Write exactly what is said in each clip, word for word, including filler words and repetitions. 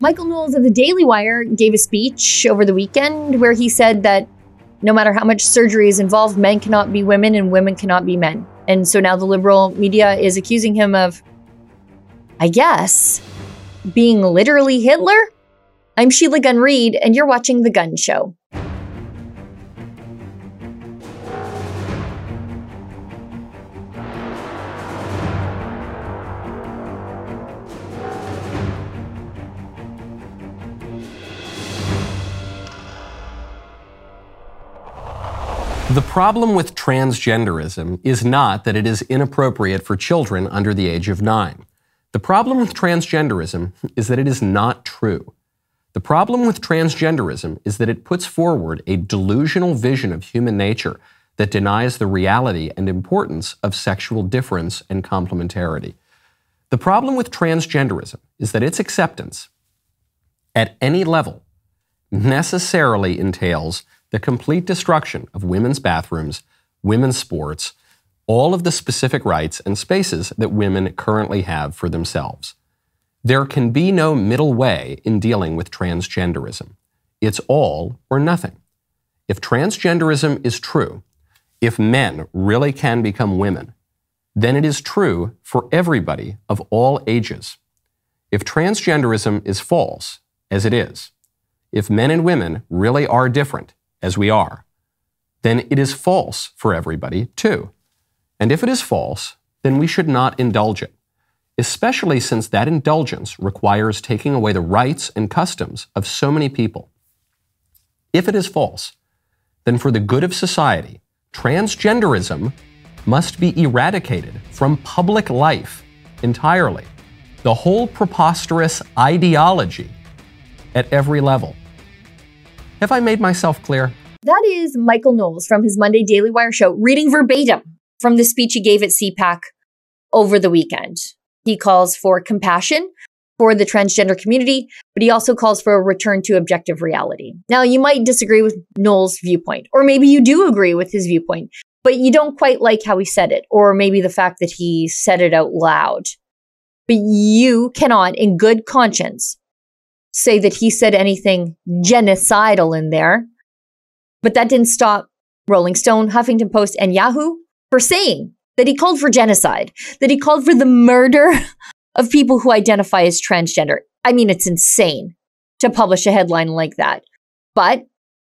Michael Knowles of The Daily Wire gave a speech over the weekend where he said that no matter how much surgery is involved, men cannot be women and women cannot be men. And so now the liberal media is accusing him of, I guess, being literally Hitler? I'm Sheila Gunn-Reed, and you're watching The Gun Show. The problem with transgenderism is not that it is inappropriate for children under the age of nine. The problem with transgenderism is that it is not true. The problem with transgenderism is that it puts forward a delusional vision of human nature that denies the reality and importance of sexual difference and complementarity. The problem with transgenderism is that its acceptance at any level necessarily entails the complete destruction of women's bathrooms, women's sports, all of the specific rights and spaces that women currently have for themselves. There can be no middle way in dealing with transgenderism. It's all or nothing. If transgenderism is true, if men really can become women, then it is true for everybody of all ages. If transgenderism is false, as it is, if men and women really are different, as we are, then it is false for everybody too. And if it is false, then we should not indulge it, especially since that indulgence requires taking away the rights and customs of so many people. If it is false, then for the good of society, transgenderism must be eradicated from public life entirely. The whole preposterous ideology at every level. Have I made myself clear? That is Michael Knowles from his Monday Daily Wire show, reading verbatim from the speech he gave at C PAC over the weekend. He calls for compassion for the transgender community, but he also calls for a return to objective reality. Now, you might disagree with Knowles' viewpoint, or maybe you do agree with his viewpoint, but you don't quite like how he said it, or maybe the fact that he said it out loud. But you cannot, in good conscience, say that he said anything genocidal in there. But that didn't stop Rolling Stone, Huffington Post, and Yahoo for saying that he called for genocide, that he called for the murder of people who identify as transgender. I mean, it's insane to publish a headline like that. But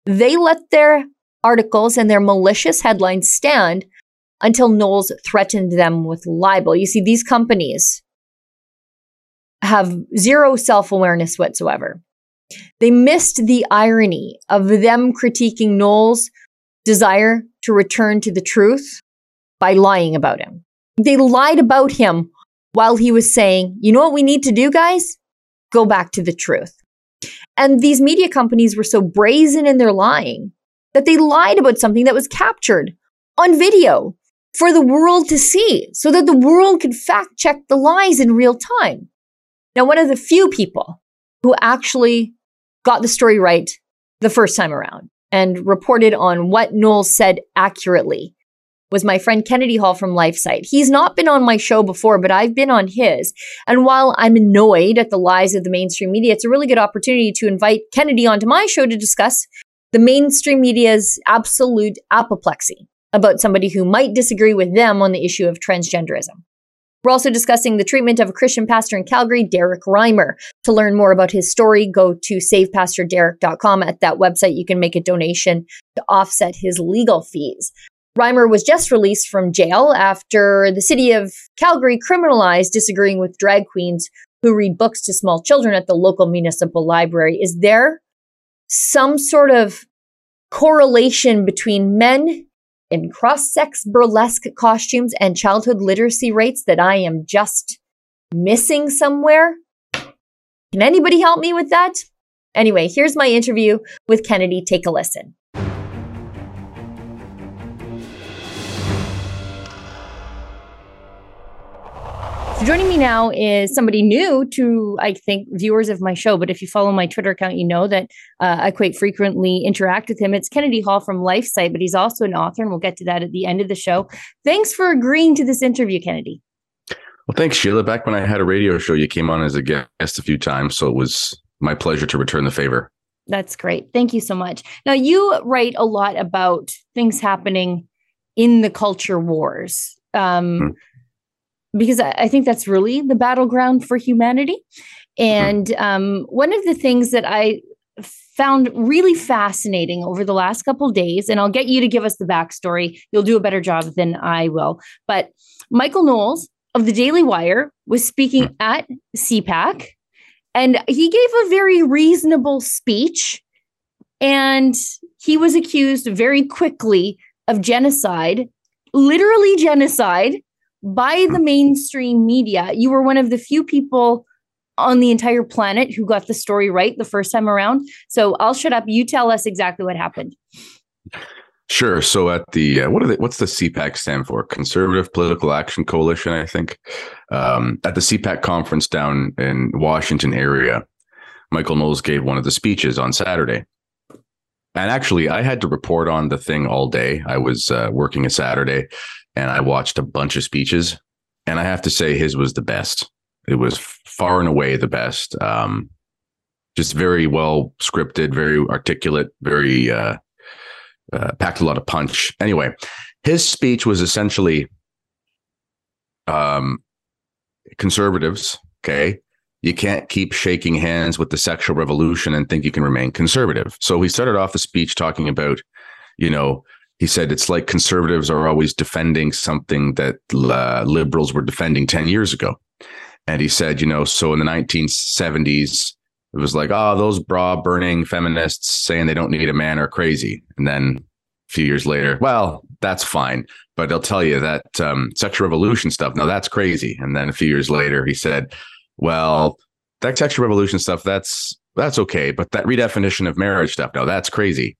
they let their articles and their malicious headlines stand until Knowles threatened them with libel. You see, these companies have zero self-awareness whatsoever. They missed the irony of them critiquing Knowles' desire to return to the truth by lying about him. They lied about him while he was saying, you know what we need to do, guys? Go back to the truth. And these media companies were so brazen in their lying that they lied about something that was captured on video for the world to see so that the world could fact check the lies in real time. Now, one of the few people who actually got the story right the first time around and reported on what Knowles said accurately was my friend Kennedy Hall from LifeSite. He's not been on my show before, but I've been on his. And while I'm annoyed at the lies of the mainstream media, it's a really good opportunity to invite Kennedy onto my show to discuss the mainstream media's absolute apoplexy about somebody who might disagree with them on the issue of transgenderism. We're also discussing the treatment of a Christian pastor in Calgary, Derek Reimer. To learn more about his story, go to Save Pastor Derek dot com. At that website, you can make a donation to offset his legal fees. Reimer was just released from jail after the city of Calgary criminalized disagreeing with drag queens who read books to small children at the local municipal library. Is there some sort of correlation between men in cross-sex burlesque costumes and childhood literacy rates that I am just missing somewhere? Can anybody help me with that? Anyway, here's my interview with Kennedy. Take a listen. So joining me now is somebody new to, I think, viewers of my show. But if you follow my Twitter account, you know that uh, I quite frequently interact with him. It's Kennedy Hall from LifeSite, but he's also an author, and we'll get to that at the end of the show. Thanks for agreeing to this interview, Kennedy. Well, thanks, Sheila. Back when I had a radio show, you came on as a guest a few times, so it was my pleasure to return the favor. That's great. Thank you so much. Now, you write a lot about things happening in the culture wars, um, mm. because I, I think that's really the battleground for humanity. And mm. um, one of the things that I found really fascinating over the last couple of days, and I'll get you to give us the backstory. You'll do a better job than I will. But Michael Knowles of The Daily Wire was speaking mm. at C PAC. And he gave a very reasonable speech, and he was accused very quickly of genocide, literally genocide, by the mainstream media. You were one of the few people on the entire planet who got the story right the first time around. So I'll shut up. You tell us exactly what happened. Sure. So at the uh, what are they, what's the C PAC stand for? Conservative Political Action Coalition, I think. Um, at the C PAC conference down in Washington area, Michael Knowles gave one of the speeches on Saturday. And actually, I had to report on the thing all day. I was uh, working a Saturday, and I watched a bunch of speeches. And I have to say his was the best. It was far and away the best. Um, just very well scripted, very articulate, very... Uh, Uh, packed a lot of punch. Anyway, his speech was essentially um, conservatives. Okay, you can't keep shaking hands with the sexual revolution and think you can remain conservative. So he started off the speech talking about, you know, he said it's like conservatives are always defending something that uh, liberals were defending ten years ago. And he said, you know, so in the nineteen seventies, it was like, oh, those bra-burning feminists saying they don't need a man are crazy. And then a few years later, well, that's fine. But they'll tell you that um, sexual revolution stuff, no, that's crazy. And then a few years later, he said, well, that sexual revolution stuff, that's that's okay. But that redefinition of marriage stuff, no, that's crazy.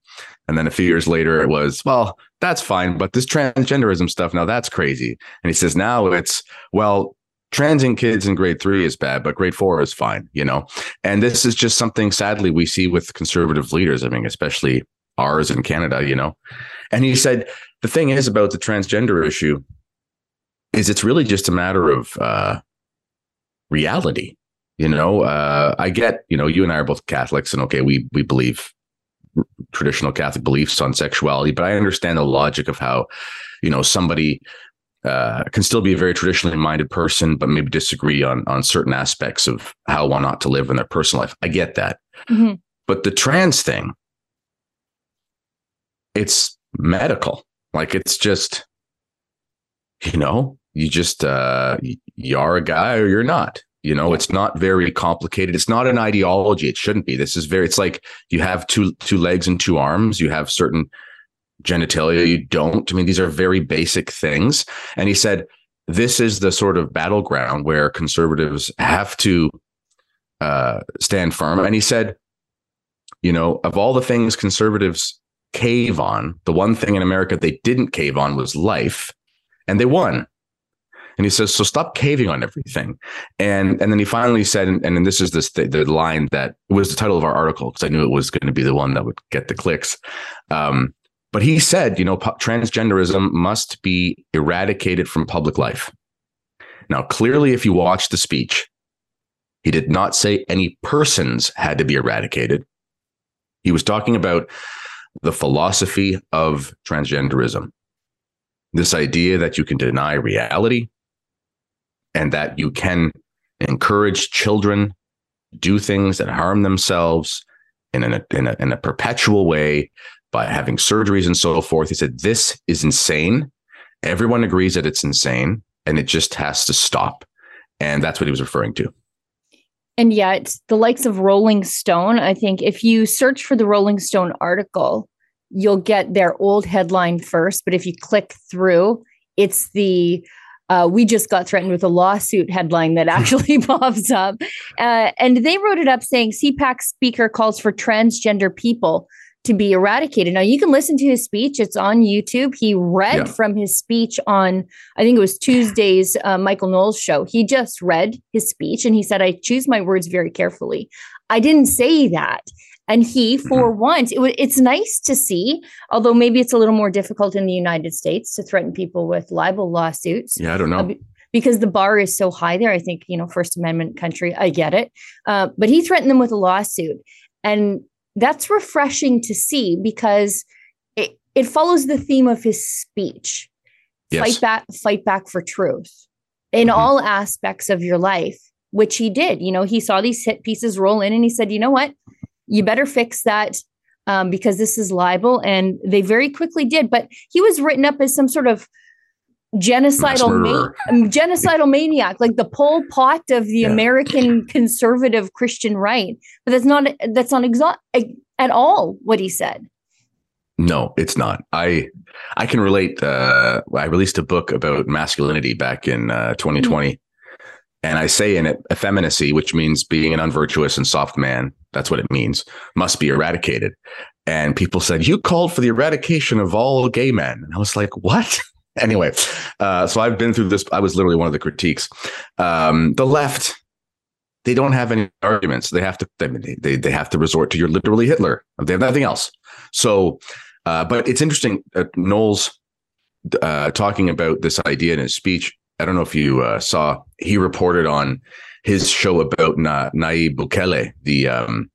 And then a few years later, it was, well, that's fine. But this transgenderism stuff, no, that's crazy. And he says, now it's, well, transing kids in grade three is bad, but grade four is fine, you know. And this is just something, sadly, we see with conservative leaders. I mean, especially ours in Canada, you know. And he said, the thing is about the transgender issue is it's really just a matter of uh, reality, you know. Uh, I get, you know, you and I are both Catholics, and okay, we we believe traditional Catholic beliefs on sexuality, but I understand the logic of how, you know, somebody Uh, can still be a very traditionally minded person, but maybe disagree on on certain aspects of how one ought to live in their personal life. I get that. Mm-hmm. But the trans thing, it's medical. Like, it's just, you know, you just, uh, you are a guy or you're not. You know, it's not very complicated. It's not an ideology. It shouldn't be. This is very, it's like you have two two legs and two arms. You have certain genitalia, you don't. I mean, these are very basic things. And he said, this is the sort of battleground where conservatives have to uh, stand firm. And he said, you know, of all the things conservatives cave on, the one thing in America they didn't cave on was life, and they won. And he says, so stop caving on everything. And and then he finally said, and, and this is this th- the line that was the title of our article, because I knew it was going to be the one that would get the clicks. Um, But he said, you know, transgenderism must be eradicated from public life. Now, clearly, if you watch the speech, he did not say any persons had to be eradicated. He was talking about the philosophy of transgenderism, this idea that you can deny reality and that you can encourage children to do things that harm themselves in a, in a, in a perpetual way, by having surgeries and so forth. He said, this is insane. Everyone agrees that it's insane, and it just has to stop. And that's what he was referring to. And yet the likes of Rolling Stone, I think if you search for the Rolling Stone article, you'll get their old headline first. But if you click through, it's the uh, we just got threatened with a lawsuit headline that actually pops up. Uh, and they wrote it up saying C PAC speaker calls for transgender people to be eradicated. Now, you can listen to his speech. It's on YouTube. He read yeah. from his speech on, I think it was Tuesday's uh, Michael Knowles show. He just read his speech and he said, I choose my words very carefully. I didn't say that. And he, for mm-hmm. once, it w- it's nice to see, although maybe it's a little more difficult in the United States to threaten people with libel lawsuits. Yeah, I don't know. Uh, because the bar is so high there. I think, you know, First Amendment country, I get it. Uh, but he threatened them with a lawsuit. And that's refreshing to see because it, it follows the theme of his speech. Yes. Fight back, fight back for truth in mm-hmm. all aspects of your life, which he did. You know, he saw these hit pieces roll in and he said, you know what, you better fix that um, because this is libel. And they very quickly did. But he was written up as some sort of genocidal ma- genocidal maniac, like the Pol Pot of the yeah. American conservative Christian right. But that's not that's not exa- at all what he said. No, it's not. I I can relate. Uh, I released a book about masculinity back in uh, twenty twenty. Mm-hmm. And I say in it, effeminacy, which means being an unvirtuous and soft man. That's what it means. Must be eradicated. And people said, you called for the eradication of all gay men. And I was like, what? Anyway, uh, so I've been through this. I was literally one of the critiques. Um, the left, they don't have any arguments. They have to they, they, they have to resort to your literally Hitler. They have nothing else. So uh, but it's interesting. Uh, Knowles uh, talking about this idea in his speech. I don't know if you uh, saw, he reported on his show about Na- Nayib Bukele, the um,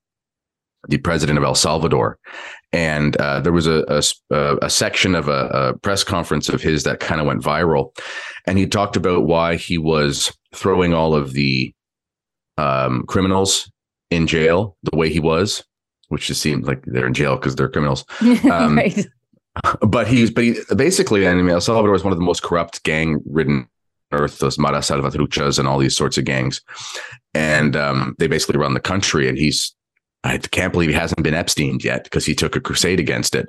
the president of El Salvador. And uh, there was a, a, a section of a, a press conference of his that kind of went viral. And he talked about why he was throwing all of the um, criminals in jail the way he was, which just seemed like they're in jail because they're criminals. Um, right. But he's but he, basically, I mean, El Salvador is one of the most corrupt, gang-ridden Earth, those Mara Salvatruchas and all these sorts of gangs. And um, they basically run the country. And he's, I can't believe he hasn't been Epsteined yet because he took a crusade against it.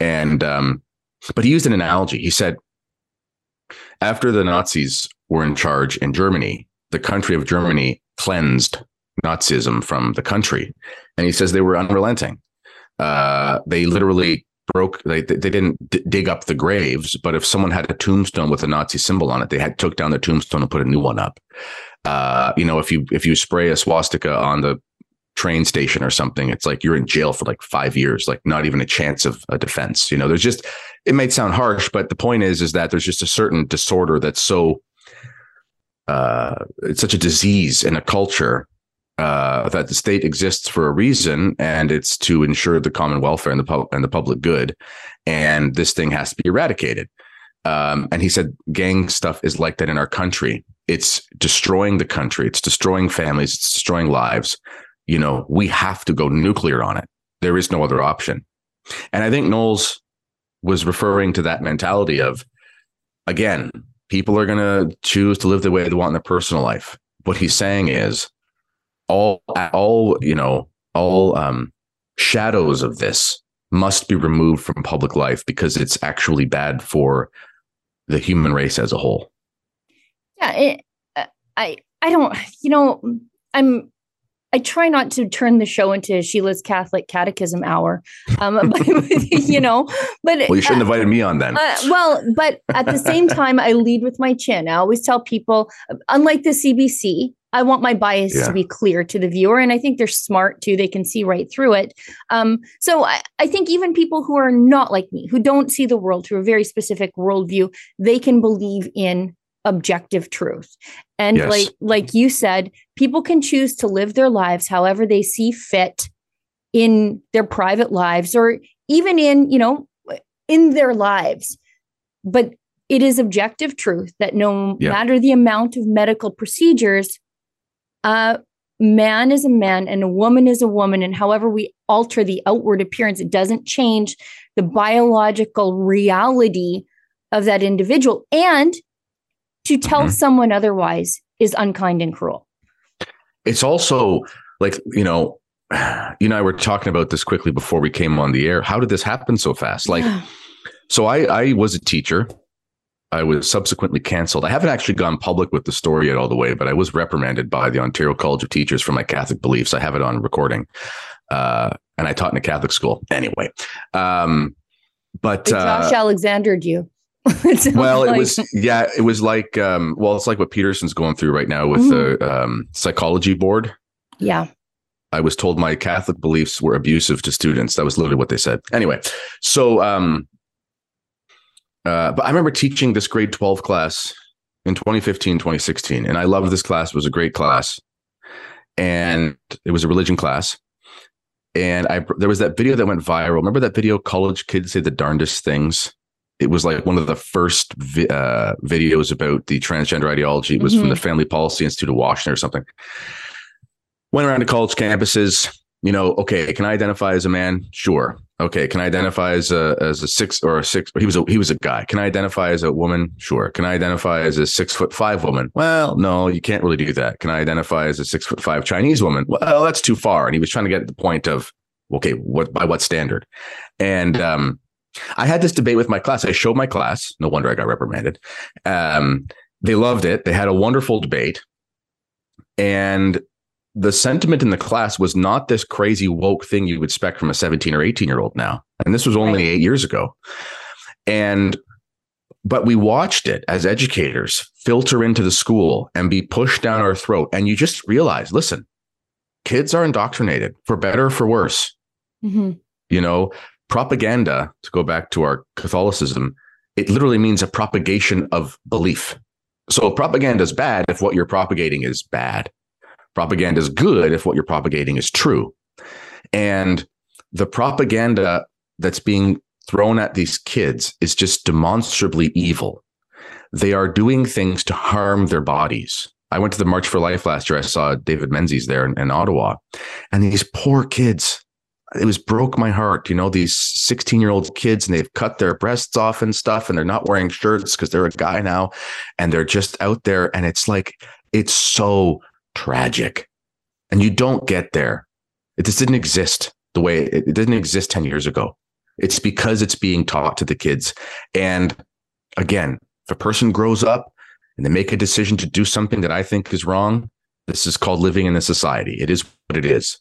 And, um, but he used an analogy. He said, after the Nazis were in charge in Germany, the country of Germany cleansed Nazism from the country. And he says they were unrelenting. Uh, they literally broke they they didn't d- dig up the graves, but if someone had a tombstone with a Nazi symbol on it, they had took down the tombstone and put a new one up. Uh you know, if you if you spray a swastika on the train station or something, it's like you're in jail for like five years, like not even a chance of a defense. You know, there's just, it might sound harsh, but the point is is that there's just a certain disorder that's so uh it's such a disease in a culture. Uh, that the state exists for a reason, and it's to ensure the common welfare and the pub- and the public good. And this thing has to be eradicated. Um, and he said, gang stuff is like that in our country. It's destroying the country. It's destroying families. It's destroying lives. You know, we have to go nuclear on it. There is no other option. And I think Knowles was referring to that mentality of, again, people are going to choose to live the way they want in their personal life. What he's saying is, All, all, you know, all um, shadows of this must be removed from public life because it's actually bad for the human race as a whole. Yeah, it, I, I don't, you know, I'm, I try not to turn the show into Sheila's Catholic Catechism Hour, um, but, you know, but well, you shouldn't have uh, invited me on then. Uh, well, but at the same time, I lead with my chin. I always tell people, unlike the C B C. I want my bias yeah. to be clear to the viewer. And I think they're smart too. They can see right through it. Um, so I, I think even people who are not like me, who don't see the world through a very specific worldview, they can believe in objective truth. And yes. like, like you said, people can choose to live their lives however they see fit in their private lives, or even in, you know, in their lives. But it is objective truth that no yeah. matter the amount of medical procedures, Uh, man is a man and a woman is a woman. And however we alter the outward appearance, it doesn't change the biological reality of that individual. And to tell mm-hmm. someone otherwise is unkind and cruel. It's also like, you know, you and I were talking about this quickly before we came on the air. How did this happen so fast? Like, so I, I was a teacher. I was subsequently canceled. I haven't actually gone public with the story yet all the way, but I was reprimanded by the Ontario College of Teachers for my Catholic beliefs. I have it on recording. Uh, and I taught in a Catholic school anyway. Um, but Did Josh uh, Alexandered you. it well, like. it was, yeah, it was like, um, well, it's like what Peterson's going through right now with mm-hmm. the um, psychology board. Yeah. I was told my Catholic beliefs were abusive to students. That was literally what they said. Anyway, so, um, Uh, but I remember teaching this grade twelve class in twenty fifteen, twenty sixteen. And I loved this class. It was a great class. And it was a religion class. And I there was that video that went viral. Remember that video, College Kids Say the Darndest Things? It was like one of the first vi- uh, videos about the transgender ideology. It was mm-hmm. from the Family Policy Institute of Washington or something. Went around to college campuses. You know, okay, can I identify as a man? Sure. Okay, can I identify as a as a six or a six? He was a he was a guy. Can I identify as a woman? Sure. Can I identify as a six foot five woman? Well, no, you can't really do that. Can I identify as a six foot five Chinese woman? Well, that's too far. And he was trying to get at the point of, okay, what by what standard? And um, I had this debate with my class. I showed my class. No wonder I got reprimanded. Um, they loved it. They had a wonderful debate, and the sentiment in the class was not this crazy woke thing you would expect from a seventeen or eighteen year old now. And this was only eight years ago. And, but we watched it as educators filter into the school and be pushed down our throat. And you just realize, listen, kids are indoctrinated for better or for worse. Mm-hmm. You know, propaganda, to go back to our Catholicism, it literally means a propagation of belief. So propaganda is bad if what you're propagating is bad. Propaganda is good if what you're propagating is true. And the propaganda that's being thrown at these kids is just demonstrably evil. They are doing things to harm their bodies. I went to the March for Life last year. I saw David Menzies there in, in Ottawa. And these poor kids, it was broke my heart. You know, these sixteen-year-old kids, and they've cut their breasts off and stuff, and they're not wearing shirts because they're a guy now. And they're just out there. And it's like, it's so tragic. And you don't get there. It just didn't exist the way it, it didn't exist ten years ago. It's because it's being taught to the kids. And again, if a person grows up and they make a decision to do something that I think is wrong, this is called living in a society. It is what it is.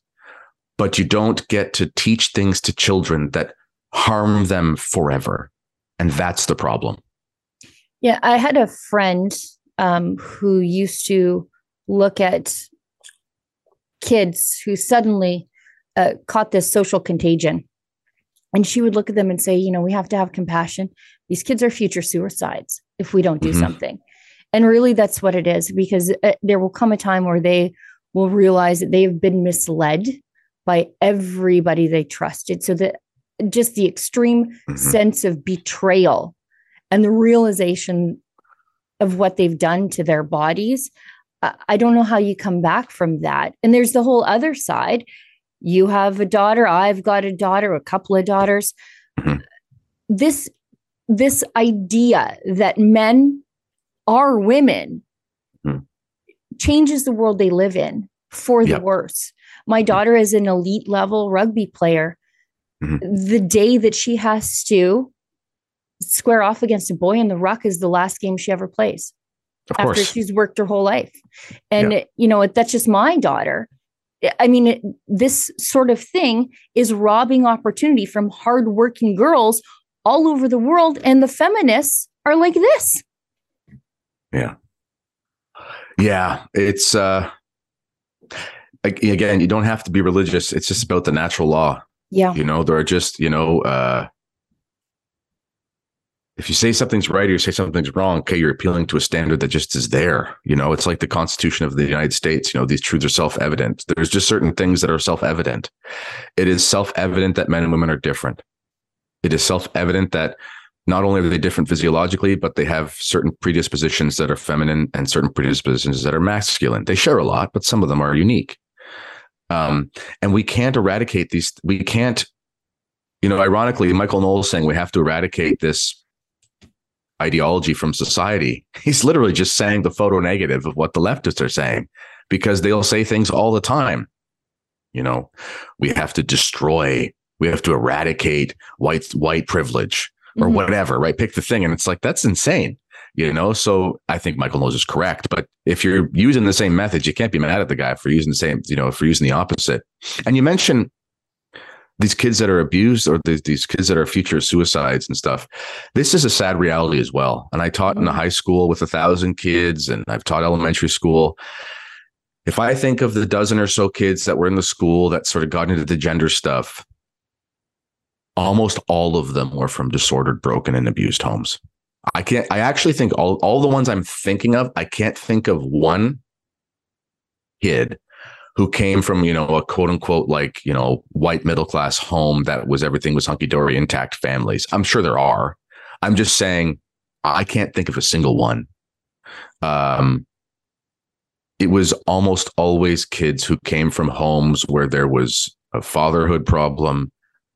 But you don't get to teach things to children that harm them forever. And that's the problem. Yeah. I had a friend um, who used to look at kids who suddenly uh, caught this social contagion. And she would look at them and say, you know, we have to have compassion. These kids are future suicides if we don't do mm-hmm. something. And really, that's what it is, because uh, there will come a time where they will realize that they've been misled by everybody they trusted. So that just the extreme mm-hmm. sense of betrayal and the realization of what they've done to their bodies, I don't know how you come back from that. And there's the whole other side. You have a daughter. I've got a daughter, a couple of daughters. Mm-hmm. This, this idea that men are women mm-hmm. changes the world they live in for yep. the worse. My daughter is an elite level rugby player. Mm-hmm. The day that she has to square off against a boy in the ruck is the last game she ever plays. Of after course. She's worked her whole life. And, yeah. you know, that's just my daughter. I mean, it, this sort of thing is robbing opportunity from hardworking girls all over the world. And the feminists are like this. Yeah. Yeah. It's, uh, again, you don't have to be religious. It's just about the natural law. Yeah. You know, there are just, you know, uh, if you say something's right or you say something's wrong, okay, you're appealing to a standard that just is there. You know, it's like the Constitution of the United States. You know, these truths are self-evident. There's just certain things that are self-evident. It is self-evident that men and women are different. It is self-evident that not only are they different physiologically, but they have certain predispositions that are feminine and certain predispositions that are masculine. They share a lot, but some of them are unique. Um, and we can't eradicate these. We can't, you know, ironically, Michael Knowles saying we have to eradicate this ideology from society. He's literally just saying the photo negative of what the leftists are saying, because they'll say things all the time. You know, we have to destroy, we have to eradicate white white privilege or mm-hmm. whatever, right? Pick the thing. And it's like, that's insane. You know, so I think Michael Knowles is correct. But if you're using the same method, you can't be mad at the guy for using the same, you know, for using the opposite. And you mentioned these kids that are abused or th- these kids that are future suicides and stuff. This is a sad reality as well. And I taught in a high school with a thousand kids, and I've taught elementary school. If I think of the dozen or so kids that were in the school that sort of got into the gender stuff, almost all of them were from disordered, broken, and abused homes. I can't, I actually think all, all the ones I'm thinking of, I can't think of one kid who came from, you know, a quote unquote, like, you know, white middle class home that was everything was hunky dory, intact families. I'm sure there are. I'm just saying I can't think of a single one. Um, it was almost always kids who came from homes where there was a fatherhood problem,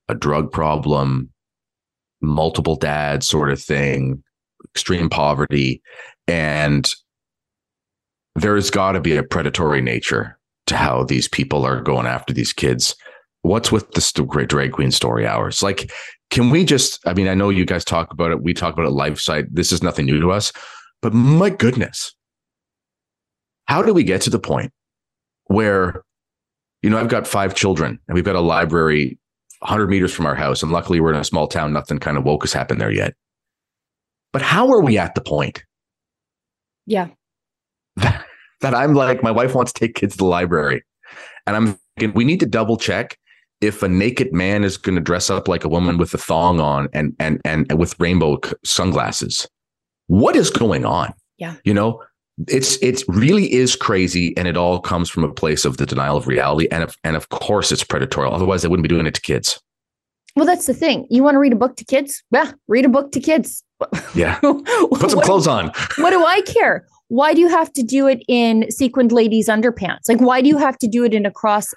a drug problem, multiple dads sort of thing, extreme poverty. And there's got to be a predatory nature to how these people are going after these kids. What's with the great drag queen story hours? Like, can we just, I mean, I know you guys talk about it. We talk about it LifeSite. This is nothing new to us, but my goodness, how do we get to the point where, you know, I've got five children and we've got a library one hundred meters from our house. And luckily we're in a small town. Nothing kind of woke has happened there yet. But how are we at the point? Yeah. That, that I'm like, my wife wants to take kids to the library. And I'm thinking, we need to double check if a naked man is going to dress up like a woman with a thong on and, and, and, and with rainbow sunglasses. What is going on? Yeah. You know, it's, it's really is crazy. And it all comes from a place of the denial of reality. And of, and of course it's predatory. Otherwise they wouldn't be doing it to kids. Well, that's the thing. You want to read a book to kids? Yeah. Read a book to kids. Yeah. Put some what, clothes on. What do I care? Why do you have to do it in sequined ladies' underpants? Like, why do you have to do it in a cross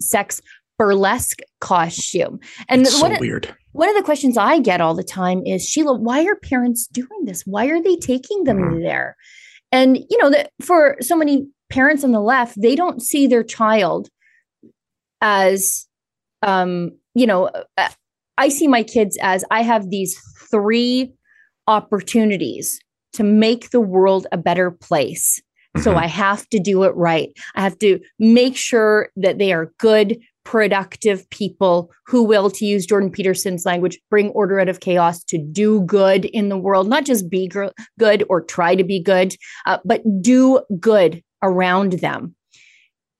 sex burlesque costume? And it's so weird. One of the questions I get all the time is, Sheila, why are parents doing this? Why are they taking them mm. there? And, you know, that for so many parents on the left, they don't see their child as, um, you know, I see my kids as, I have these three opportunities to make the world a better place. So I have to do it right. I have to make sure that they are good, productive people who will, to use Jordan Peterson's language, bring order out of chaos, to do good in the world, not just be gr- good or try to be good, uh, but do good around them.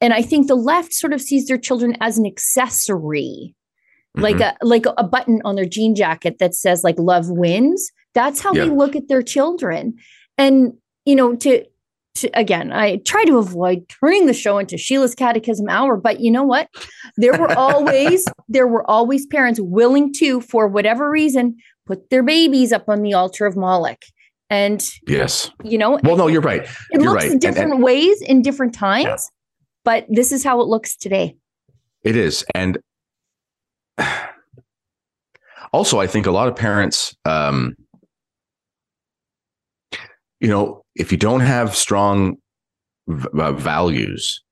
And I think the left sort of sees their children as an accessory, mm-hmm. like a like a button on their jean jacket that says like love wins. That's how yeah. they look at their children. And, you know, to, to again, I try to avoid turning the show into Sheila's Catechism Hour, but you know what? There were always, there were always parents willing to, for whatever reason, put their babies up on the altar of Moloch. And yes, you know, well, no, you're right. It you're looks right. different and, and, ways in different times, yeah. but this is how it looks today. It is. And also, I think a lot of parents, um, you know, if you don't have strong v- uh, values,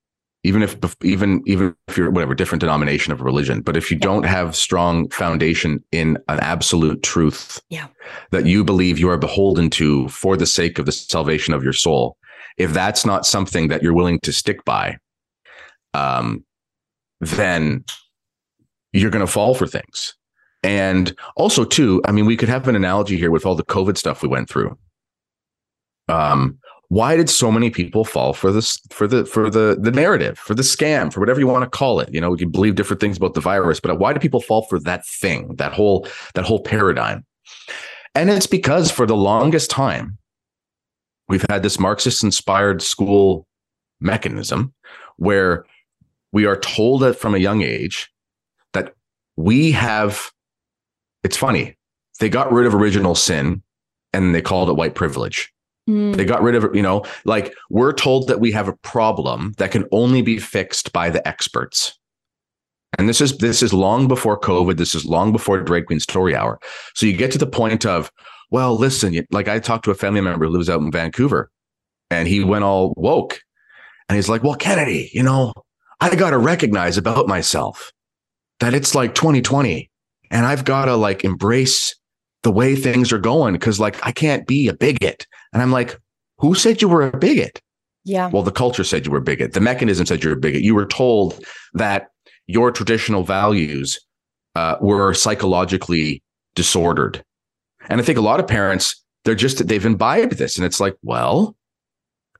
even if even even if you're whatever different denomination of religion, but if you yeah. don't have strong foundation in an absolute truth yeah. that you believe you are beholden to for the sake of the salvation of your soul, if that's not something that you're willing to stick by, um, then you're going to fall for things. And also, too, I mean, we could have an analogy here with all the COVID stuff we went through. Um, why did so many people fall for this, for the, for the, the narrative, for the scam, for whatever you want to call it? You know, we can believe different things about the virus, but why do people fall for that thing, that whole, that whole paradigm? And it's because for the longest time, we've had this Marxist inspired school mechanism where we are told that from a young age that we have, it's funny, they got rid of original sin and they called it white privilege. They got rid of, you know, like we're told that we have a problem that can only be fixed by the experts. And this is this is long before COVID. This is long before Drag Queen Story Hour. So you get to the point of, well, listen, you, like I talked to a family member who lives out in Vancouver and he went all woke and he's like, well, Kennedy, you know, I got to recognize about myself that it's like twenty twenty and I've got to like embrace the way things are going, because like I can't be a bigot. And I'm like, who said you were a bigot? Yeah. Well, the culture said you were a bigot. The mechanism said you're a bigot. You were told that your traditional values uh, were psychologically disordered. And I think a lot of parents, they're just, they've imbibed this. And it's like, well,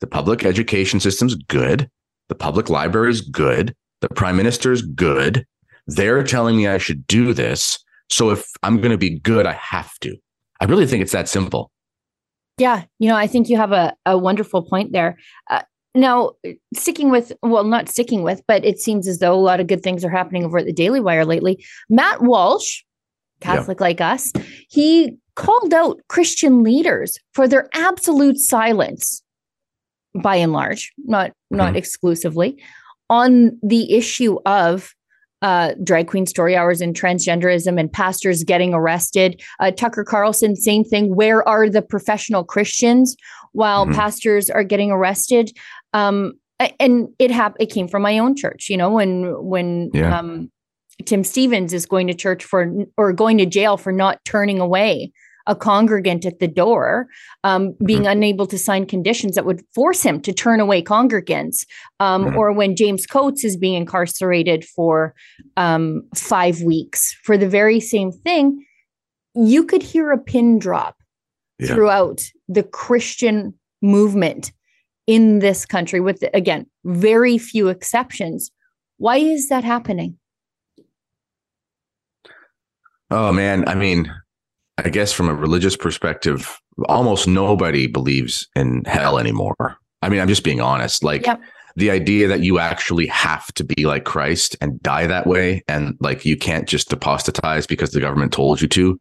the public education system's good. The public library's good. The prime minister's good. They're telling me I should do this. So if I'm going to be good, I have to. I really think it's that simple. Yeah. You know, I think you have a, a wonderful point there. Uh, now, sticking with, well, not sticking with, but it seems as though a lot of good things are happening over at the Daily Wire lately. Matt Walsh, Catholic yeah. like us, he called out Christian leaders for their absolute silence, by and large, not not mm-hmm. exclusively, on the issue of uh, drag queen story hours and transgenderism and pastors getting arrested. Uh, Tucker Carlson, same thing. Where are the professional Christians while mm-hmm. pastors are getting arrested? Um, and it hap- it came from my own church, you know, when when yeah. um, Tim Stevens is going to church for or going to jail for not turning away a congregant at the door, um, being mm-hmm. unable to sign conditions that would force him to turn away congregants, um, mm-hmm. or when James Coates is being incarcerated for um, five weeks for the very same thing. You could hear a pin drop yeah. throughout the Christian movement in this country with, again, very few exceptions. Why is that happening? Oh, man. I mean, I guess from a religious perspective, almost nobody believes in hell anymore. I mean, I'm just being honest. Like yep. the idea that you actually have to be like Christ and die that way, and like you can't just apostatize because the government told you to,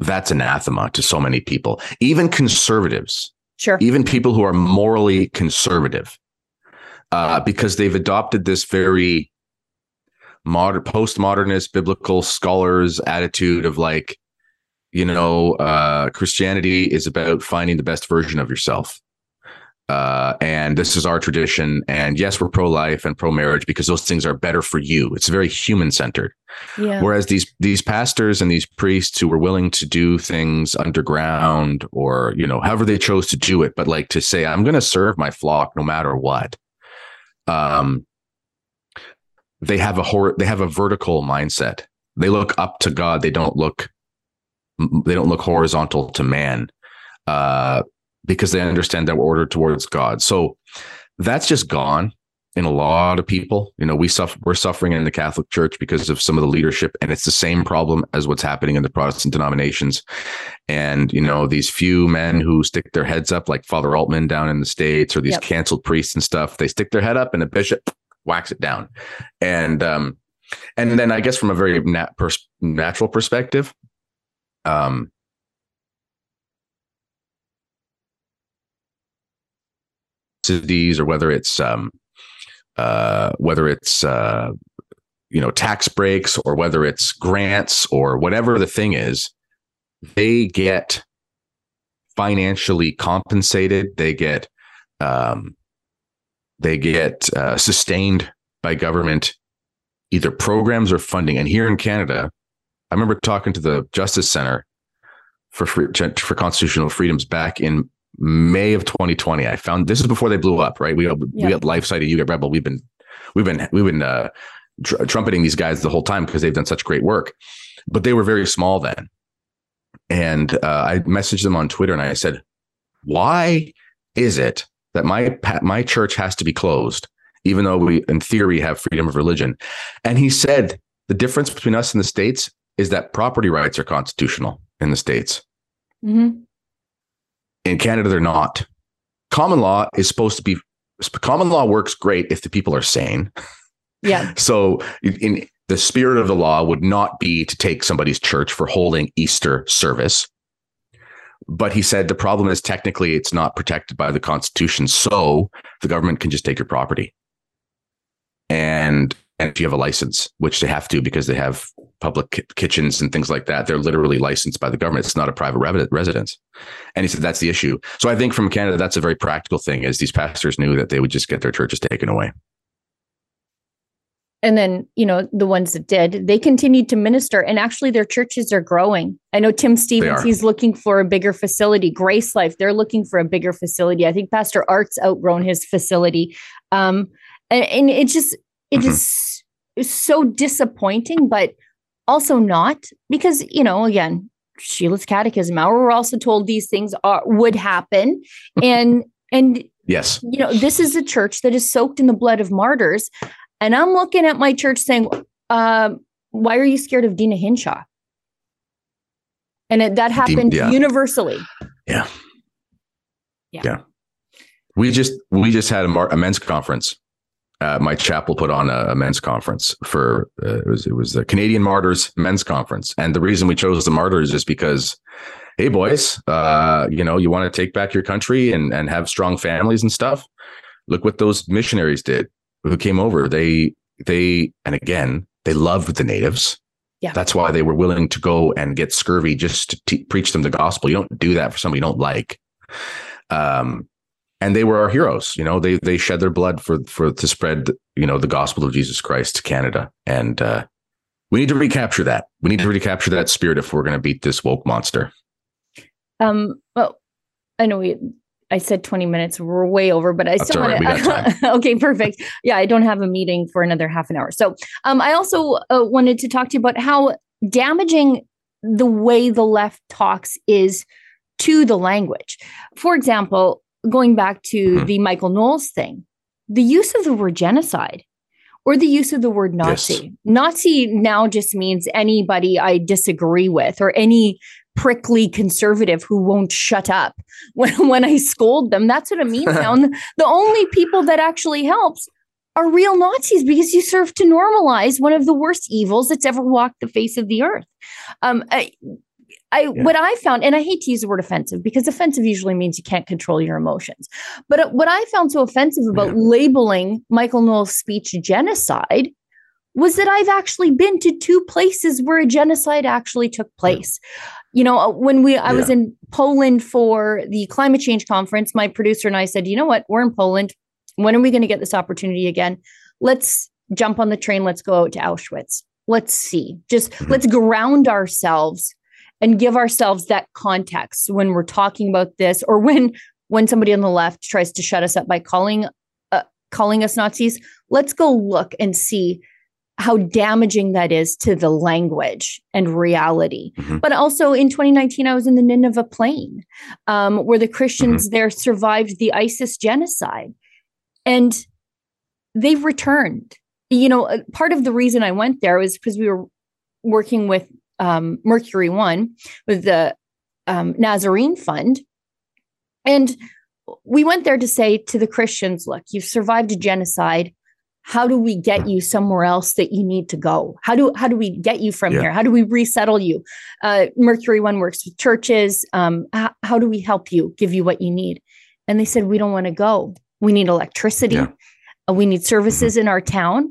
that's anathema to so many people, even conservatives, sure, even people who are morally conservative, uh, because they've adopted this very modern, postmodernist, biblical scholars attitude of like, you know, uh, Christianity is about finding the best version of yourself. Uh, and this is our tradition. And yes, we're pro-life and pro-marriage because those things are better for you. It's very human-centered. Yeah. Whereas these these pastors and these priests who were willing to do things underground or, you know, however they chose to do it, but like to say, I'm going to serve my flock no matter what. Um, they have a hor- they have a vertical mindset. They look up to God. They don't look They don't look horizontal to man uh, because they understand that we're ordered towards God. So that's just gone in a lot of people. You know, we suffer, we're suffering in the Catholic Church because of some of the leadership, and it's the same problem as what's happening in the Protestant denominations. And, you know, these few men who stick their heads up, like Father Altman down in the States, or these yep. canceled priests and stuff, they stick their head up and a bishop whacks it down. And, um, and then I guess from a very nat- pers- natural perspective, Um, or whether it's um, uh, whether it's uh, you know, tax breaks, or whether it's grants, or whatever the thing is, they get financially compensated. They get um, they get uh, sustained by government, either programs or funding. And here in Canada, I remember talking to the Justice Center for free, for Constitutional Freedoms back in May of twenty twenty. I found this is before they blew up, right? We got, yeah. we got LifeSite, you got Rebel. We've been we've been we've been uh, tr- trumpeting these guys the whole time because they've done such great work, but they were very small then. And uh, I messaged them on Twitter and I said, "Why is it that my my church has to be closed, even though we in theory have freedom of religion?" And he said, "The difference between us and the States is that property rights are constitutional in the States. Mm-hmm. In Canada, they're not. Common law is supposed to be, common law works great if the people are sane. Yeah. So in the spirit of the law would not be to take somebody's church for holding Easter service. But he said, the problem is technically it's not protected by the Constitution. So the government can just take your property. And And if you have a license, which they have to because they have public ki- kitchens and things like that, they're literally licensed by the government. It's not a private re- residence. And he said, that's the issue. So I think from Canada, that's a very practical thing, is these pastors knew that they would just get their churches taken away. And then, you know, the ones that did, they continued to minister, and actually their churches are growing. I know Tim Stevens, he's looking for a bigger facility. Grace Life, they're looking for a bigger facility. I think Pastor Art's outgrown his facility. Um, and, and it just... It is mm-hmm. so disappointing, but also not, because, you know, again, Sheila's catechism hour, we're also told these things are, would happen. And, and yes, you know, this is a church that is soaked in the blood of martyrs. And I'm looking at my church saying, um, why are you scared of Dina Hinshaw? And it, that happened yeah. universally. Yeah. Yeah. yeah. We just we just had a, mar- a men's conference. Uh, my chapel put on a, a men's conference for uh, it was it was the Canadian Martyrs Men's Conference, and the reason we chose the Martyrs is because, hey boys, uh, you know, you want to take back your country and and have strong families and stuff. Look what those missionaries did who came over. They they and again they loved the natives. Yeah, that's why they were willing to go and get scurvy just to te- preach them the gospel. You don't do that for somebody you don't like. Um. And they were our heroes. You know, they they shed their blood for for to spread, you know, the gospel of Jesus Christ to Canada. And uh, we need to recapture that. We need to recapture that spirit if we're going to beat this woke monster. Um. Well, I know we. I said twenty minutes. We're way over, but I That's still want right. to. Okay, perfect. Yeah, I don't have a meeting for another half an hour. So, um, I also uh, wanted to talk to you about how damaging the way the left talks is to the language. For example. Going back to the Michael Knowles thing, the use of the word genocide or the use of the word Nazi. Yes. Nazi now just means anybody I disagree with or any prickly conservative who won't shut up when, when I scold them. That's what it means now. And the only people that actually helps are real Nazis, because you serve to normalize one of the worst evils that's ever walked the face of the earth. Um, I, I, yeah. What I found, and I hate to use the word offensive, because offensive usually means you can't control your emotions. But what I found so offensive about yeah. labeling Michael Knowles' speech genocide was that I've actually been to two places where a genocide actually took place. Yeah. You know, when we I yeah. was in Poland for the climate change conference, my producer and I said, you know what, we're in Poland. When are we going to get this opportunity again? Let's jump on the train. Let's go out to Auschwitz. Let's see. Just mm-hmm. let's ground ourselves and give ourselves that context when we're talking about this, or when when somebody on the left tries to shut us up by calling uh, calling us Nazis. Let's go look and see how damaging that is to the language and reality. Mm-hmm. But also in twenty nineteen, I was in the Nineveh Plain, um, where the Christians mm-hmm. there survived the ISIS genocide, and they returned. You know, part of the reason I went there was because we were working with Um, Mercury One with the um, Nazarene Fund. And we went there to say to the Christians, look, you've survived a genocide. How do we get you somewhere else that you need to go? How do how do we get you from yeah. here? How do we resettle you? Uh, Mercury One works with churches. Um, how, how do we help you, give you what you need? And they said, we don't want to go. We need electricity. Yeah. Uh, we need services in our town.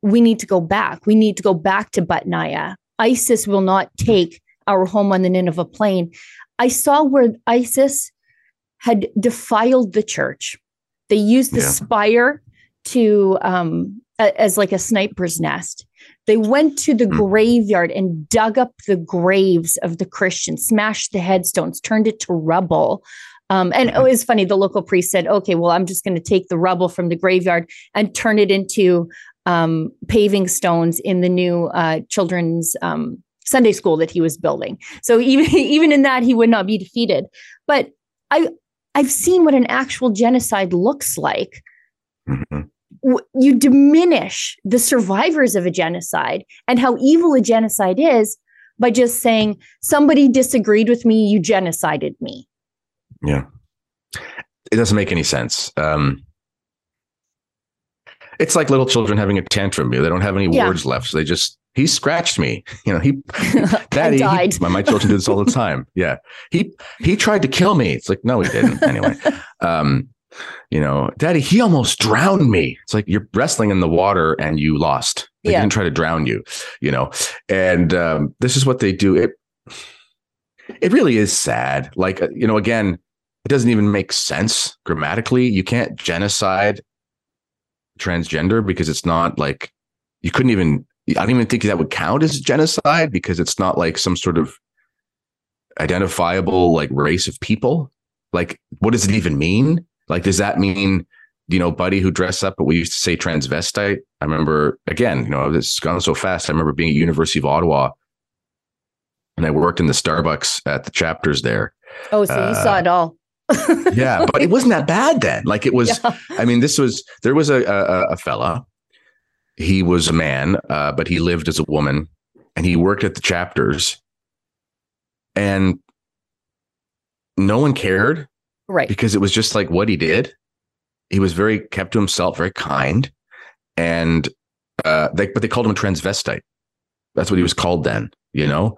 We need to go back. We need to go back to Batnaya. ISIS will not take our home on the Nineveh Plain. I saw where ISIS had defiled the church. They used the yeah. spire to um, a, as like a sniper's nest. They went to the mm. graveyard and dug up the graves of the Christians, smashed the headstones, turned it to rubble. Um, and oh, it was funny. The local priest said, okay, well, I'm just going to take the rubble from the graveyard and turn it into um, paving stones in the new uh, children's um, Sunday school that he was building. So even even in that, he would not be defeated. But I, I've seen what an actual genocide looks like. Mm-hmm. You diminish the survivors of a genocide and how evil a genocide is by just saying, somebody disagreed with me, you genocided me. Yeah, it doesn't make any sense. Um, it's like little children having a tantrum. They don't have any yeah. words left. So they just, he scratched me. You know, he, daddy, died. He, my, my children do this all the time. Yeah. He, he tried to kill me. It's like, no, he didn't. Anyway, um, you know, daddy, he almost drowned me. It's like, you're wrestling in the water and you lost. They yeah. didn't try to drown you, you know, and um, this is what they do. It, it really is sad. Like, you know, again, it doesn't even make sense grammatically. You can't genocide transgender because it's not like, you couldn't even, I don't even think that would count as genocide because it's not like some sort of identifiable like race of people. Like, what does it even mean? Like, does that mean, you know, buddy who dressed up, but we used to say transvestite. I remember, again, you know, this has gone so fast. I remember being at University of Ottawa and I worked in the Starbucks at the Chapters there. Oh, so you uh, saw it all. Yeah, but it wasn't that bad then. Like it was, yeah. I mean, this was, there was a, a, a fella, he was a man, uh, but he lived as a woman and he worked at the Chapters and no one cared. Right. Because it was just like what he did. He was very kept to himself, very kind. And uh, they, but they called him a transvestite. That's what he was called then, you know?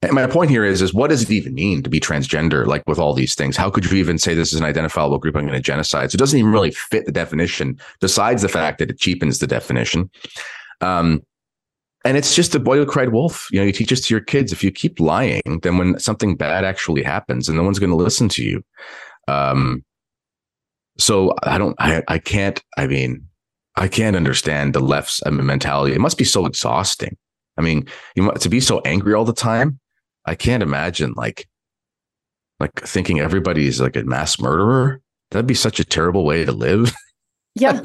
And my point here is, is what does it even mean to be transgender? Like with all these things, how could you even say this is an identifiable group I'm going to genocide? So it doesn't even really fit the definition, besides the fact that it cheapens the definition. Um, and it's just the boy who cried wolf. You know, you teach this to your kids. If you keep lying, then when something bad actually happens, and no one's going to listen to you. Um, so I don't, I, I can't, I mean, I can't understand the left's mentality. It must be so exhausting. I mean, you to be so angry all the time. I can't imagine like, like thinking everybody's like a mass murderer. That'd be such a terrible way to live. Yeah.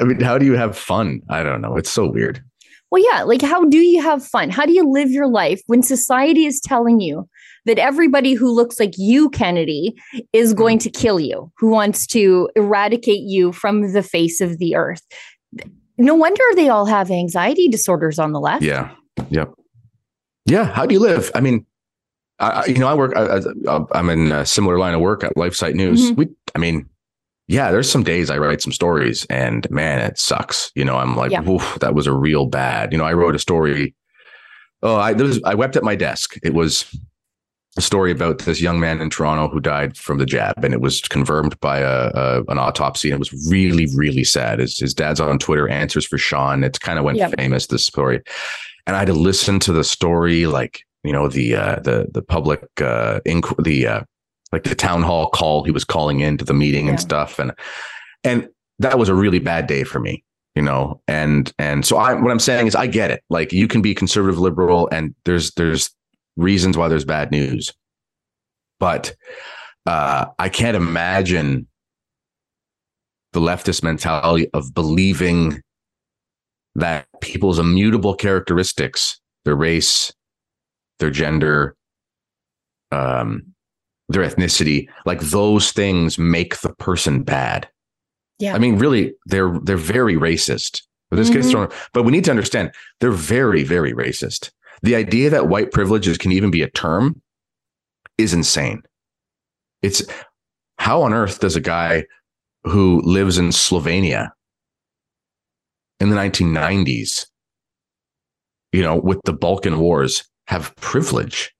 I mean, how do you have fun? I don't know. It's so weird. Well, yeah. Like, how do you have fun? How do you live your life when society is telling you that everybody who looks like you, Kennedy, is going to kill you, who wants to eradicate you from the face of the earth? No wonder they all have anxiety disorders on the left. Yeah. Yep. Yeah. How do you live? I mean, I, you know, I work, I, I, I'm in a similar line of work at LifeSite News. Mm-hmm. We, I mean, yeah, there's some days I write some stories and man, it sucks. You know, I'm like, yeah. Oof, that was a real bad, you know, I wrote a story. Oh, I, there was, I wept at my desk. It was a story about this young man in Toronto who died from the jab, and it was confirmed by a, a an autopsy. And it was really, really sad. His, his dad's on Twitter, Answers for Sean. It's kind of went yeah. famous, this story. And I had to listen to the story, like, you know, the uh, the the public uh, inc- the uh, like the town hall call he was calling into the meeting yeah. and stuff. And and that was a really bad day for me, you know, and and so I what I'm saying is I get it. Like, you can be conservative, liberal, and there's there's reasons why there's bad news. But uh, I can't imagine the leftist mentality of believing that people's immutable characteristics, their race, their gender, um, their ethnicity, like those things make the person bad. Yeah. I mean, really, they're they're very racist. But this mm-hmm. gets thrown, but we need to understand they're very, very racist. The idea that white privilege is, can even be a term is insane. It's how on earth does a guy who lives in Slovenia in the nineteen nineties, you know, with the Balkan Wars, have privilege?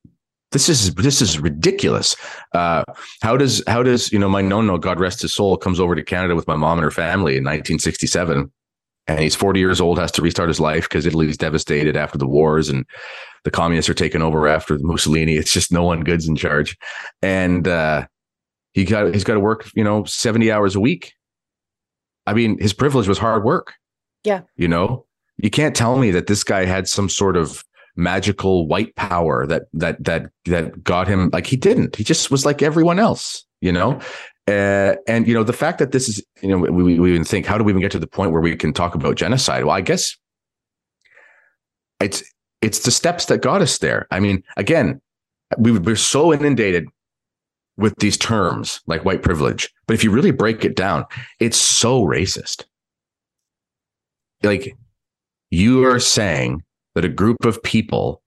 This is this is ridiculous. Uh, how does how does, you know, my nono, God rest his soul, comes over to Canada with my mom and her family in nineteen sixty-seven, and he's forty years old, has to restart his life because Italy's devastated after the wars and the communists are taking over after Mussolini. It's just no one good's in charge, and uh, he got he's got to work, you know, seventy hours a week. I mean, his privilege was hard work. Yeah, you know, you can't tell me that this guy had some sort of magical white power that that that that got him. Like, he didn't. He just was like everyone else, you know. Uh, and you know, the fact that this is, you know, we we even think, how do we even get to the point where we can talk about genocide? Well, I guess it's it's the steps that got us there. I mean, again, we we're so inundated with these terms like white privilege, but if you really break it down, it's so racist. Like, you are saying that a group of people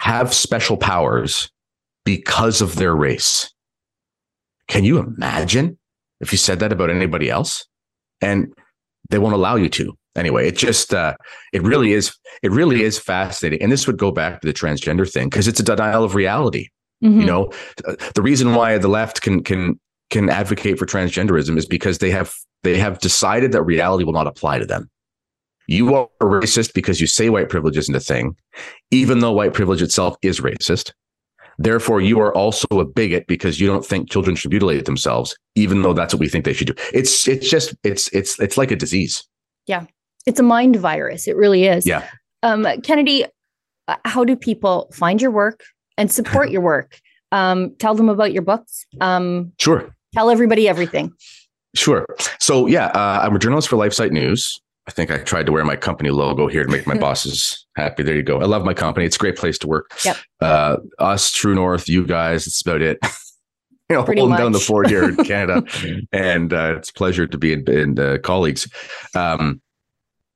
have special powers because of their race. Can you imagine if you said that about anybody else? And they won't allow you to. Anyway, it just uh, it really is. It really is fascinating. And this would go back to the transgender thing, because it's a denial of reality. Mm-hmm. You know, the reason why the left can can can advocate for transgenderism is because they have they have decided that reality will not apply to them. You are racist because you say white privilege isn't a thing, even though white privilege itself is racist. Therefore, you are also a bigot because you don't think children should mutilate themselves, even though that's what we think they should do. It's it's just it's it's it's like a disease. Yeah, it's a mind virus. It really is. Yeah. Um, Kennedy, how do people find your work and support your work? Um, tell them about your books. Um, sure. Tell everybody everything. Sure. So, yeah, uh, I'm a journalist for LifeSite News. I think I tried to wear my company logo here to make my bosses happy. There you go. I love my company. It's a great place to work. Yep. Uh, us, True North, you guys, that's about it. You know, pretty holding much down the fort here in Canada. And uh, it's a pleasure to be in, in uh, colleagues. Um,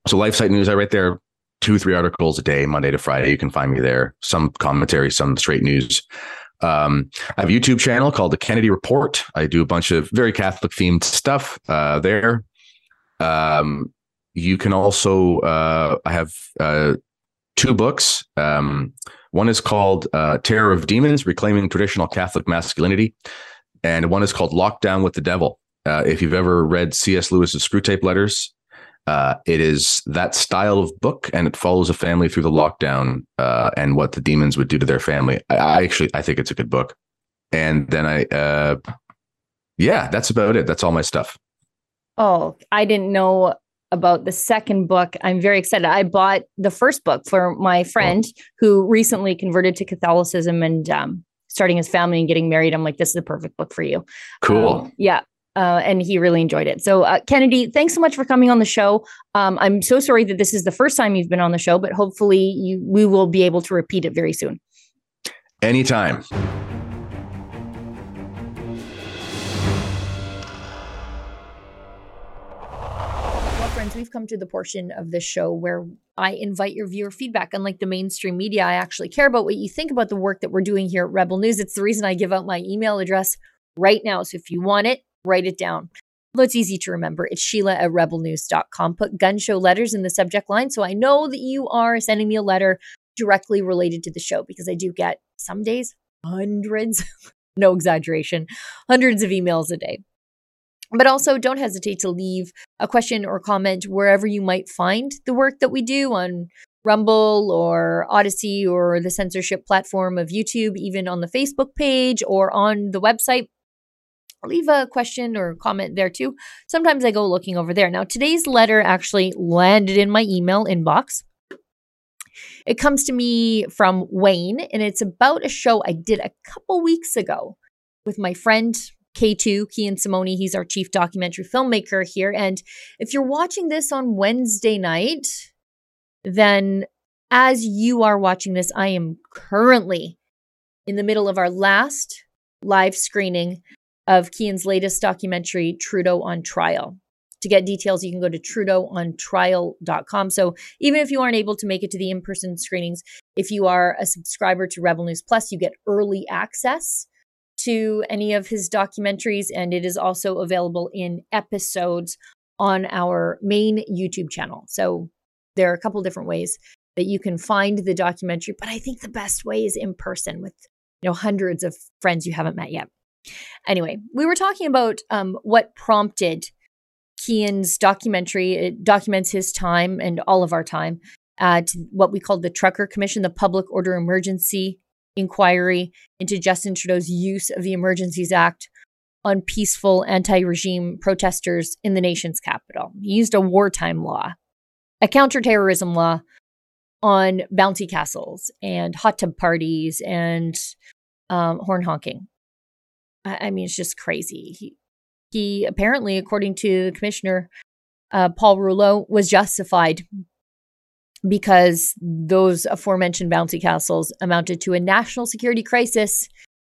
so LifeSite News, I write there two, three articles a day, Monday to Friday. You can find me there. Some commentary, some straight news. Um, I have a YouTube channel called The Kennedy Report. I do a bunch of very Catholic themed stuff uh, there. Um, you can also, uh, I have uh, two books. Um, one is called uh, Terror of Demons, Reclaiming Traditional Catholic Masculinity. And one is called Lockdown with the Devil. Uh, if you've ever read C S. Lewis's Screwtape Letters, uh, it is that style of book, and it follows a family through the lockdown uh, and what the demons would do to their family. I, I actually, I think it's a good book. And then I, uh, yeah, that's about it. That's all my stuff. Oh, I didn't know about the second book. I'm very excited. I bought the first book for my friend oh. who recently converted to Catholicism and um, starting his family and getting married. I'm like, this is the perfect book for you. Cool. Uh, yeah. Uh, and he really enjoyed it. So, uh, Kennedy, thanks so much for coming on the show. Um, I'm so sorry that this is the first time you've been on the show, but hopefully you, we will be able to repeat it very soon. Anytime. Well, friends, we've come to the portion of the show where I invite your viewer feedback. Unlike the mainstream media, I actually care about what you think about the work that we're doing here at Rebel News. It's the reason I give out my email address right now. So if you want it, write it down. Although it's easy to remember, it's Sheila at rebel news dot com. Put gun show letters in the subject line so I know that you are sending me a letter directly related to the show, because I do get some days, hundreds, no exaggeration, hundreds of emails a day. But also don't hesitate to leave a question or comment wherever you might find the work that we do on Rumble or Odyssey or the censorship platform of YouTube, even on the Facebook page or on the website. Leave a question or comment there too. Sometimes I go looking over there. Now, today's letter actually landed in my email inbox. It comes to me from Wayne, and it's about a show I did a couple weeks ago with my friend K two, Kian Simoni. He's our chief documentary filmmaker here. And if you're watching this on Wednesday night, then as you are watching this, I am currently in the middle of our last live screening of Kian's latest documentary, Trudeau on Trial. To get details, you can go to trudeau on trial dot com. So even if you aren't able to make it to the in-person screenings, if you are a subscriber to Rebel News Plus, you get early access to any of his documentaries, and it is also available in episodes on our main YouTube channel. So there are a couple different ways that you can find the documentary, but I think the best way is in person with, you know, hundreds of friends you haven't met yet. Anyway, we were talking about um, what prompted Kian's documentary. It documents his time and all of our time uh, to what we called the Trucker Commission, the Public Order Emergency Inquiry into Justin Trudeau's use of the Emergencies Act on peaceful anti-regime protesters in the nation's capital. He used a wartime law, a counterterrorism law on bouncy castles and hot tub parties and um, horn honking. I mean, it's just crazy. He, he apparently, according to the commissioner, uh, Paul Rouleau, was justified because those aforementioned bouncy castles amounted to a national security crisis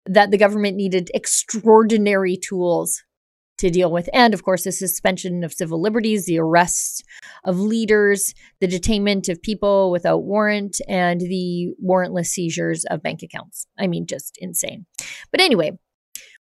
that the government needed extraordinary tools to deal with. And of course, the suspension of civil liberties, the arrests of leaders, the detainment of people without warrant, and the warrantless seizures of bank accounts. I mean, just insane. But anyway,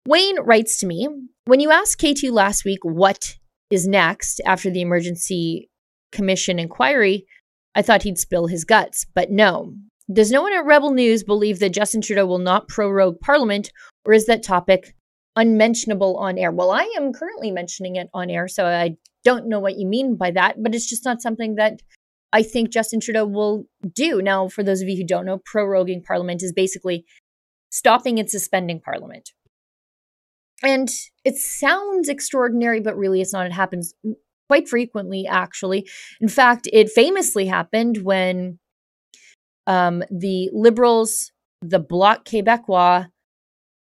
Wayne writes to me, when you asked K two last week what is next after the Emergency Commission inquiry, I thought he'd spill his guts, but no. Does no one at Rebel News believe that Justin Trudeau will not prorogue Parliament, or is that topic unmentionable on air? Well, I am currently mentioning it on air, so I don't know what you mean by that, but it's just not something that I think Justin Trudeau will do. Now, for those of you who don't know, proroguing Parliament is basically stopping and suspending Parliament. And it sounds extraordinary, but really it's not. It happens quite frequently, actually. In fact, it famously happened when um, the Liberals, the Bloc Québécois,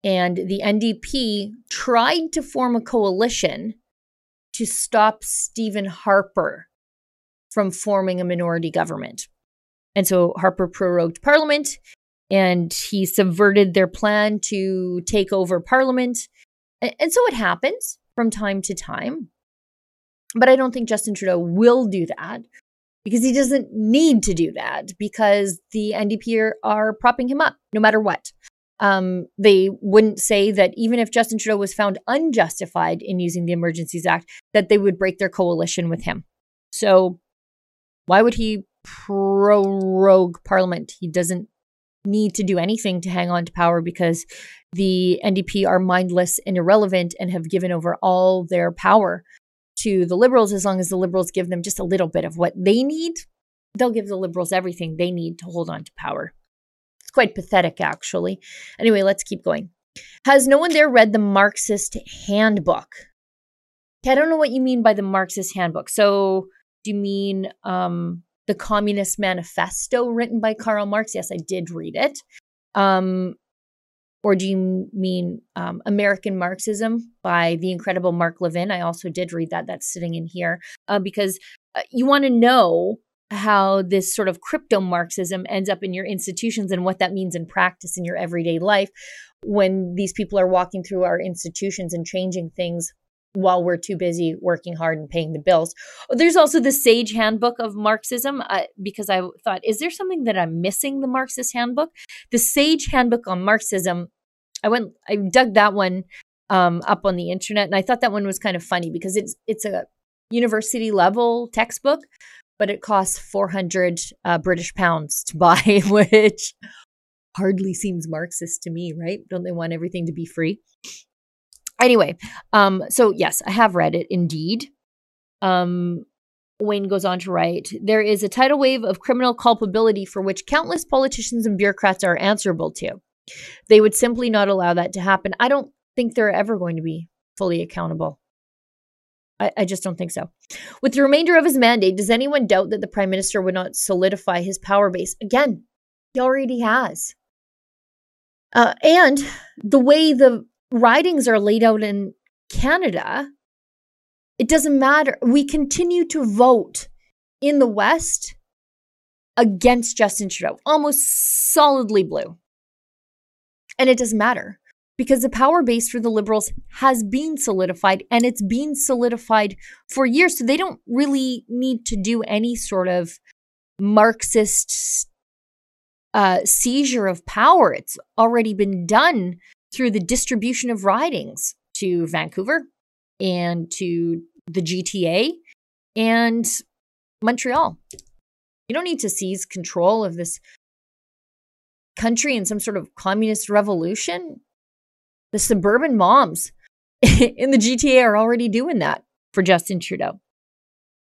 and the N D P tried to form a coalition to stop Stephen Harper from forming a minority government. And so Harper prorogued Parliament, and he subverted their plan to take over Parliament. And so it happens from time to time, but I don't think Justin Trudeau will do that because he doesn't need to do that because the N D P are, are propping him up no matter what. Um, they wouldn't say that even if Justin Trudeau was found unjustified in using the Emergencies Act, that they would break their coalition with him. So why would he prorogue parliament? He doesn't need to do anything to hang on to power because the N D P are mindless and irrelevant and have given over all their power to the Liberals. As long as the Liberals give them just a little bit of what they need, they'll give the Liberals everything they need to hold on to power. It's quite pathetic, actually. Anyway, let's keep going. Has no one there read the Marxist handbook? I don't know what you mean by the Marxist handbook. So do you mean um, the Communist Manifesto written by Karl Marx? Yes, I did read it. Um, or do you mean um, American Marxism by the incredible Mark Levin? I also did read that. That's sitting in here uh, because uh, you want to know how this sort of crypto-Marxism ends up in your institutions and what that means in practice in your everyday life when these people are walking through our institutions and changing things while we're too busy working hard and paying the bills. There's also the Sage Handbook of Marxism, uh, because I thought, is there something that I'm missing, the Marxist handbook? The Sage Handbook on Marxism, I went, I dug that one um, up on the internet, and I thought that one was kind of funny because it's it's a university-level textbook, but it costs four hundred uh, British pounds to buy, which hardly seems Marxist to me, right? Don't they want everything to be free? Anyway, um, so yes, I have read it indeed. Um, Wayne goes on to write, there is a tidal wave of criminal culpability for which countless politicians and bureaucrats are answerable to. They would simply not allow that to happen. I don't think they're ever going to be fully accountable. I, I just don't think so. With the remainder of his mandate, does anyone doubt that the Prime Minister would not solidify his power base? Again, he already has. Uh, and the way the ridings are laid out in Canada, it doesn't matter. We continue to vote in the West against Justin Trudeau, almost solidly blue. And it doesn't matter because the power base for the Liberals has been solidified, and it's been solidified for years. So they don't really need to do any sort of Marxist uh, seizure of power. It's already been done through the distribution of ridings to Vancouver and to the G T A and Montreal. You don't need to seize control of this country in some sort of communist revolution. The suburban moms in the G T A are already doing that for Justin Trudeau.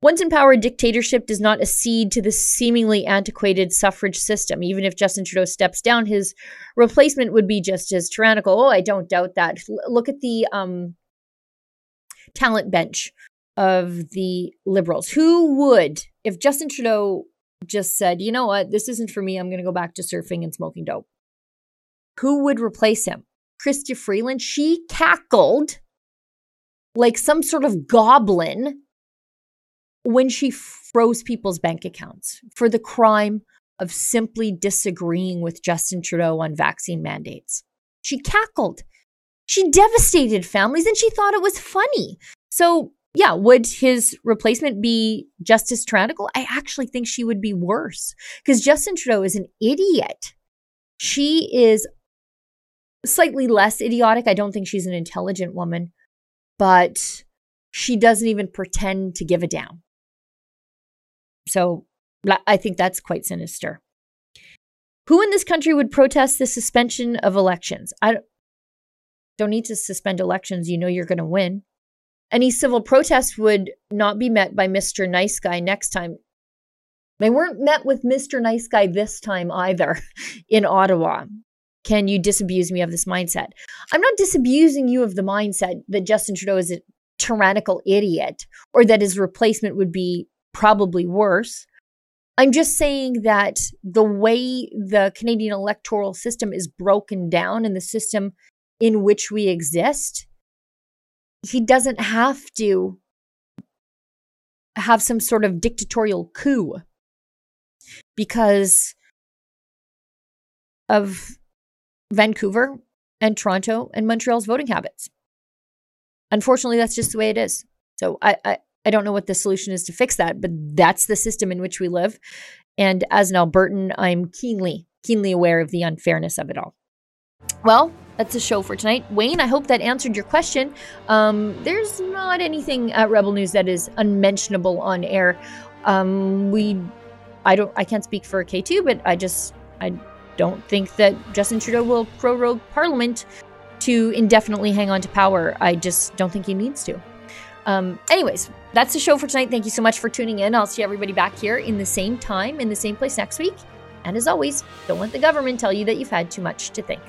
Once in power, a dictatorship does not accede to the seemingly antiquated suffrage system. Even if Justin Trudeau steps down, his replacement would be just as tyrannical. Oh, I don't doubt that. L- look at the um, talent bench of the Liberals. Who would, if Justin Trudeau just said, you know what, this isn't for me, I'm going to go back to surfing and smoking dope. Who would replace him? Chrystia Freeland? She cackled like some sort of goblin when she froze people's bank accounts for the crime of simply disagreeing with Justin Trudeau on vaccine mandates. She cackled. She devastated families, and she thought it was funny. So yeah, would his replacement be just as tyrannical? I actually think she would be worse because Justin Trudeau is an idiot. She is slightly less idiotic. I don't think she's an intelligent woman, but she doesn't even pretend to give a damn. So I think that's quite sinister. Who in this country would protest the suspension of elections? I don't need to suspend elections. You know you're going to win. Any civil protest would not be met by Mister Nice Guy next time. They weren't met with Mister Nice Guy this time either in Ottawa. Can you disabuse me of this mindset? I'm not disabusing you of the mindset that Justin Trudeau is a tyrannical idiot or that his replacement would be probably worse. I'm just saying that the way the Canadian electoral system is broken down and the system in which we exist, he doesn't have to have some sort of dictatorial coup because of Vancouver and Toronto and Montreal's voting habits. Unfortunately, that's just the way it is. So I, I I don't know what the solution is to fix that, but that's the system in which we live. And as an Albertan, I'm keenly, keenly aware of the unfairness of it all. Well, that's the show for tonight. Wayne, I hope that answered your question. Um, there's not anything at Rebel News that is unmentionable on air. Um, we, I don't, I can't speak for K two, but I just, I don't think that Justin Trudeau will prorogue Parliament to indefinitely hang on to power. I just don't think he needs to. Um, anyways, that's the show for tonight. Thank you so much for tuning in. I'll see everybody back here in the same time, in the same place next week. And as always, don't let the government tell you that you've had too much to think.